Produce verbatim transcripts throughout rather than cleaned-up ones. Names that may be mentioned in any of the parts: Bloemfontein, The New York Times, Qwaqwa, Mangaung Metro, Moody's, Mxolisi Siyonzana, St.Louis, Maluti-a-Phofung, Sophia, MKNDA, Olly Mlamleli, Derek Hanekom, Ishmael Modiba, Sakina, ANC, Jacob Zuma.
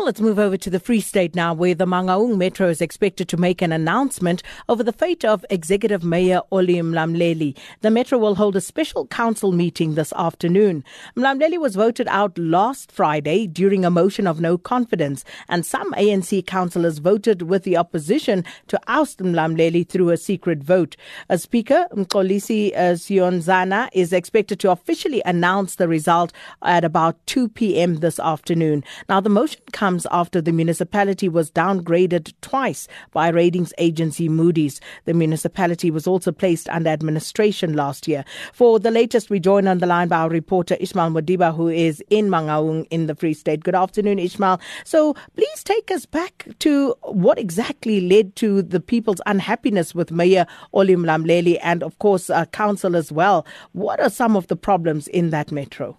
Well, let's move over to the Free State now, where the Mangaung Metro is expected to make an announcement over the fate of Executive Mayor Olly Mlamleli. The Metro will hold a special council meeting this afternoon. Mlamleli was voted out last Friday during a motion of no confidence, and some A N C councillors voted with the opposition to oust Mlamleli through a secret vote. As Speaker, Mxolisi Siyonzana is expected to officially announce the result at about two p.m. this afternoon. Now, the motion comes after the municipality was downgraded twice by ratings agency Moody's. The municipality was also placed under administration last year. For the latest, we join on the line by our reporter Ishmael Modiba, who is in Mangaung in the Free State. Good afternoon, Ishmael. So please take us back to what exactly led to the people's unhappiness with Mayor Olly Mlamleli and, of course, uh, council as well. What are some of the problems in that metro?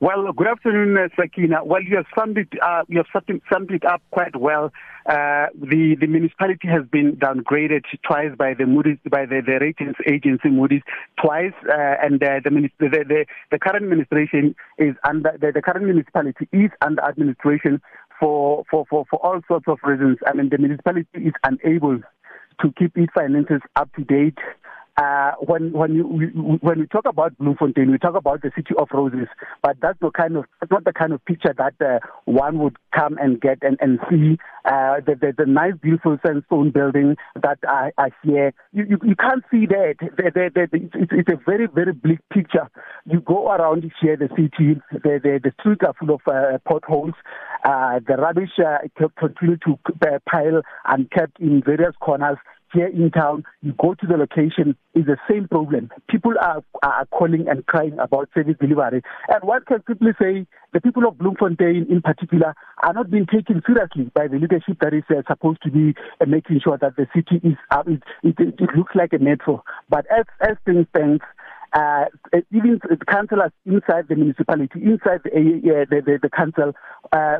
Well, good afternoon, uh, Sakina. Well, you have summed it, uh, you have summed it up quite well. Uh, the, the municipality has been downgraded twice by the Moody's, by the, the ratings agency Moody's twice, uh, and uh, the, the, the, the current administration is under, the, the current municipality is under administration for, for, for, for all sorts of reasons. I mean, the municipality is unable to keep its finances up to date. Uh, when when you when we talk about Bloemfontein, we talk about the city of roses, but that's the kind of that's not the kind of picture that uh, one would come and get and and see. Uh, the, the the nice beautiful sandstone building that I, I hear, you, you you can't see that. The, the, the, the, it's, it's a very very bleak picture. You go around here, the city, the the, the streets are full of uh, potholes. Uh, the rubbish uh, continue to pile and kept in various corners. Here in town, you go to the location, it's the same problem. People are, are calling and crying about service delivery. And one can simply say the people of Bloemfontein in particular are not being taken seriously by the leadership that is uh, supposed to be uh, making sure that the city is, uh, it, it, it looks like a metro. But as, as things stand, Uh, even the councillors inside the municipality, inside the uh, the, the, the council, uh,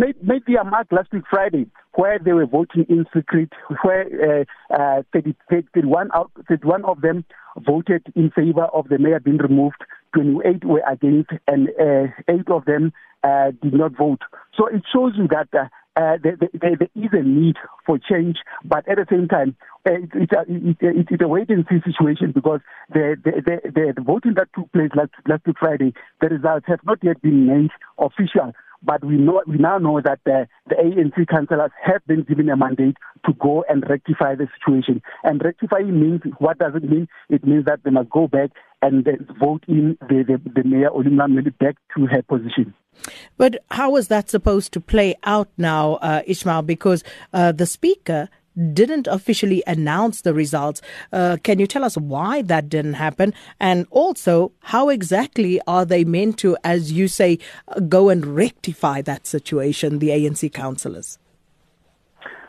made, made their mark last week Friday, where they were voting in secret, where uh, uh, thirty-one of them voted in favour of the mayor being removed, twenty-eight were against, and uh, eight of them uh, did not vote. So it shows you that uh, uh, there, there, there is a need for change, but at the same time, uh, it, it, uh, it, it, it's a wait-and-see situation because the the, the, the the voting that took place last, last Friday, the results have not yet been made official. But we know we now know that the, the A N C councillors have been given a mandate to go and rectify the situation. And rectifying means, what does it mean? It means that they must go back and vote in the, the, the Mayor Olly Mlamleli back to her position. But how is that supposed to play out now, uh, Ishmael? Because uh, the Speaker didn't officially announce the results. Uh, can you tell us why that didn't happen? And also, how exactly are they meant to, as you say, go and rectify that situation, the A N C councillors?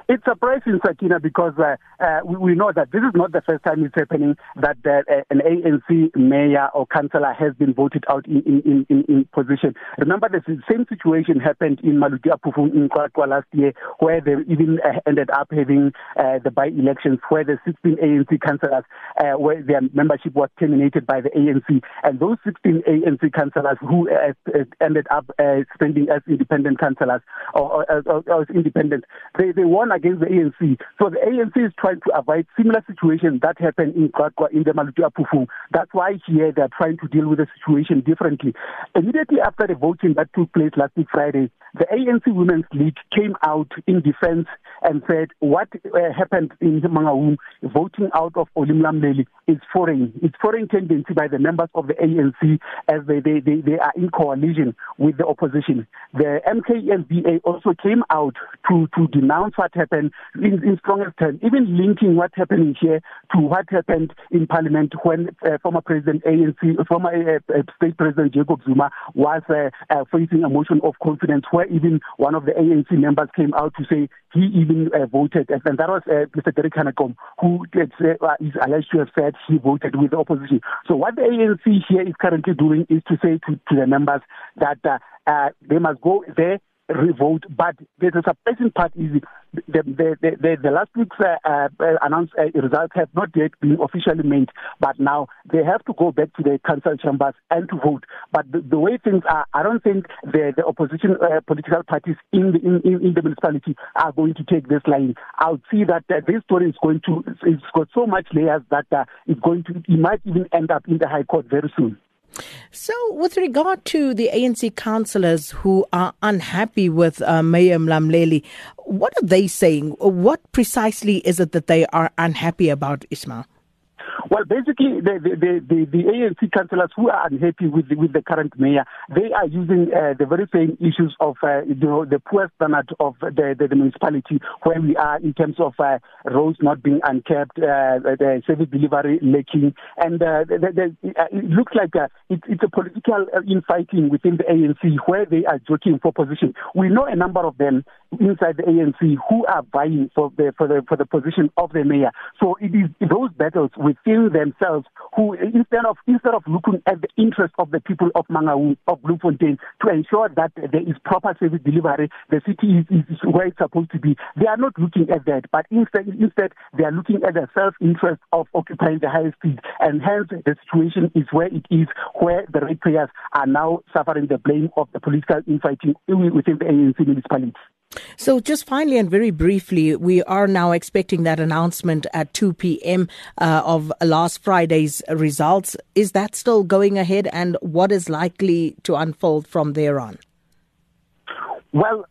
It's surprising, Sakina, because uh, uh, we, we know that this is not the first time it's happening that uh, an A N C mayor or councillor has been voted out in, in, in, in position. Remember, the same situation happened in Maluti-a-Phofung in Qwaqwa last year, where they even uh, ended up having uh, the by-elections, where the sixteen A N C councillors, uh, where their membership was terminated by the A N C. And those sixteen A N C councillors who uh, ended up uh, standing as independent councillors or, or, or, or as independent, they, they won against the A N C. So the A N C is trying to avoid similar situations that happened in Qwaqwa, in the Maluti-a-Phofung. That's why here they're trying to deal with the situation differently. Immediately after the voting that took place last week Friday, the A N C Women's League came out in defense and said what uh, happened in Mangaung, voting out of Olly Mlamleli, is foreign. It's foreign tendency by the members of the A N C as they, they, they, they are in coalition with the opposition. The M K N D A also came out to, to denounce what happened in, in strongest terms, even linking what's happening here to what happened in Parliament when uh, former President A N C, former uh, State President Jacob Zuma was uh, uh, facing a motion of confidence, where even one of the A N C members came out to say he even uh, voted, and that was uh, Mister Derek Hanekom, who is alleged to have said he voted with the opposition. So what the A N C here is currently doing is to say to, to the members that uh, uh, they must go there revoked. But the surprising part is the the, the, the, the last week's uh, uh, announced uh, results have not yet been officially made. But now they have to go back to the council chambers and to vote. But the, the way things are, I don't think the, the opposition uh, political parties in the in, in, in the municipality are going to take this line. I'll see that uh, this story is going to it's got so much layers that uh, it's going to it might even end up in the High Court very soon. So with regard to the A N C councillors who are unhappy with uh, Mayor Mlamleli, what are they saying? What precisely is it that they are unhappy about, Ishmael? Well, basically, the the, the, the, the A N C councillors who are unhappy with the, with the current mayor, they are using uh, the very same issues of uh, you know the poor standard of the, the, the municipality where we are in terms of uh, roads not being unkept, uh, the service delivery lacking, and uh, the, the, uh, it looks like uh, it, it's a political infighting within the A N C where they are jockeying for position. We know a number of them inside the A N C who are vying for the for the for the position of the mayor. So it is those battles with themselves who instead of instead of looking at the interest of the people of Mangaung, of Bloemfontein, to ensure that there is proper service delivery, the city is, is where it's supposed to be. They are not looking at that, but instead instead they are looking at the self-interest of occupying the highest seat, and hence the situation is where it is, where the ratepayers are now suffering the blame of the political infighting within the A N C municipality. So just finally and very briefly, we are now expecting that announcement at two p.m. Uh, of last Friday's results. Is that still going ahead, and what is likely to unfold from there on? Well,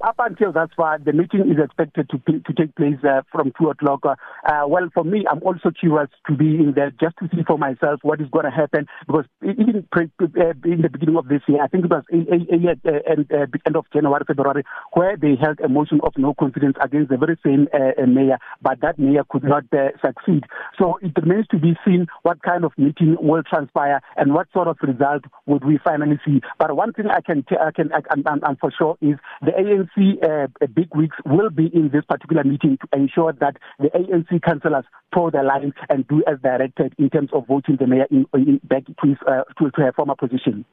up until that far, the meeting is expected to to take place uh, from two o'clock. Uh, well, for me, I'm also curious to be in there just to see for myself what is going to happen, because even pre- uh, in the beginning of this year, I think it was end uh, end of January, February, where they held a motion of no confidence against the very same uh, mayor, but that mayor could not uh, succeed. So it remains to be seen what kind of meeting will transpire and what sort of result would we finally see. But one thing I can t- I can I, I'm, I'm, I'm for sure is the A N C uh, bigwigs will be in this particular meeting to ensure that the A N C councillors toe the line and do as directed in terms of voting the mayor in, in back to, his, uh, to, to her former position.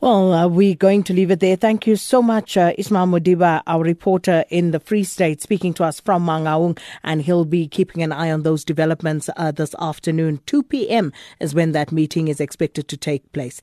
Well, uh, we're going to leave it there. Thank you so much, uh, Ishmael Modiba, our reporter in the Free State, speaking to us from Mangaung, and he'll be keeping an eye on those developments uh, this afternoon. two p.m. is when that meeting is expected to take place.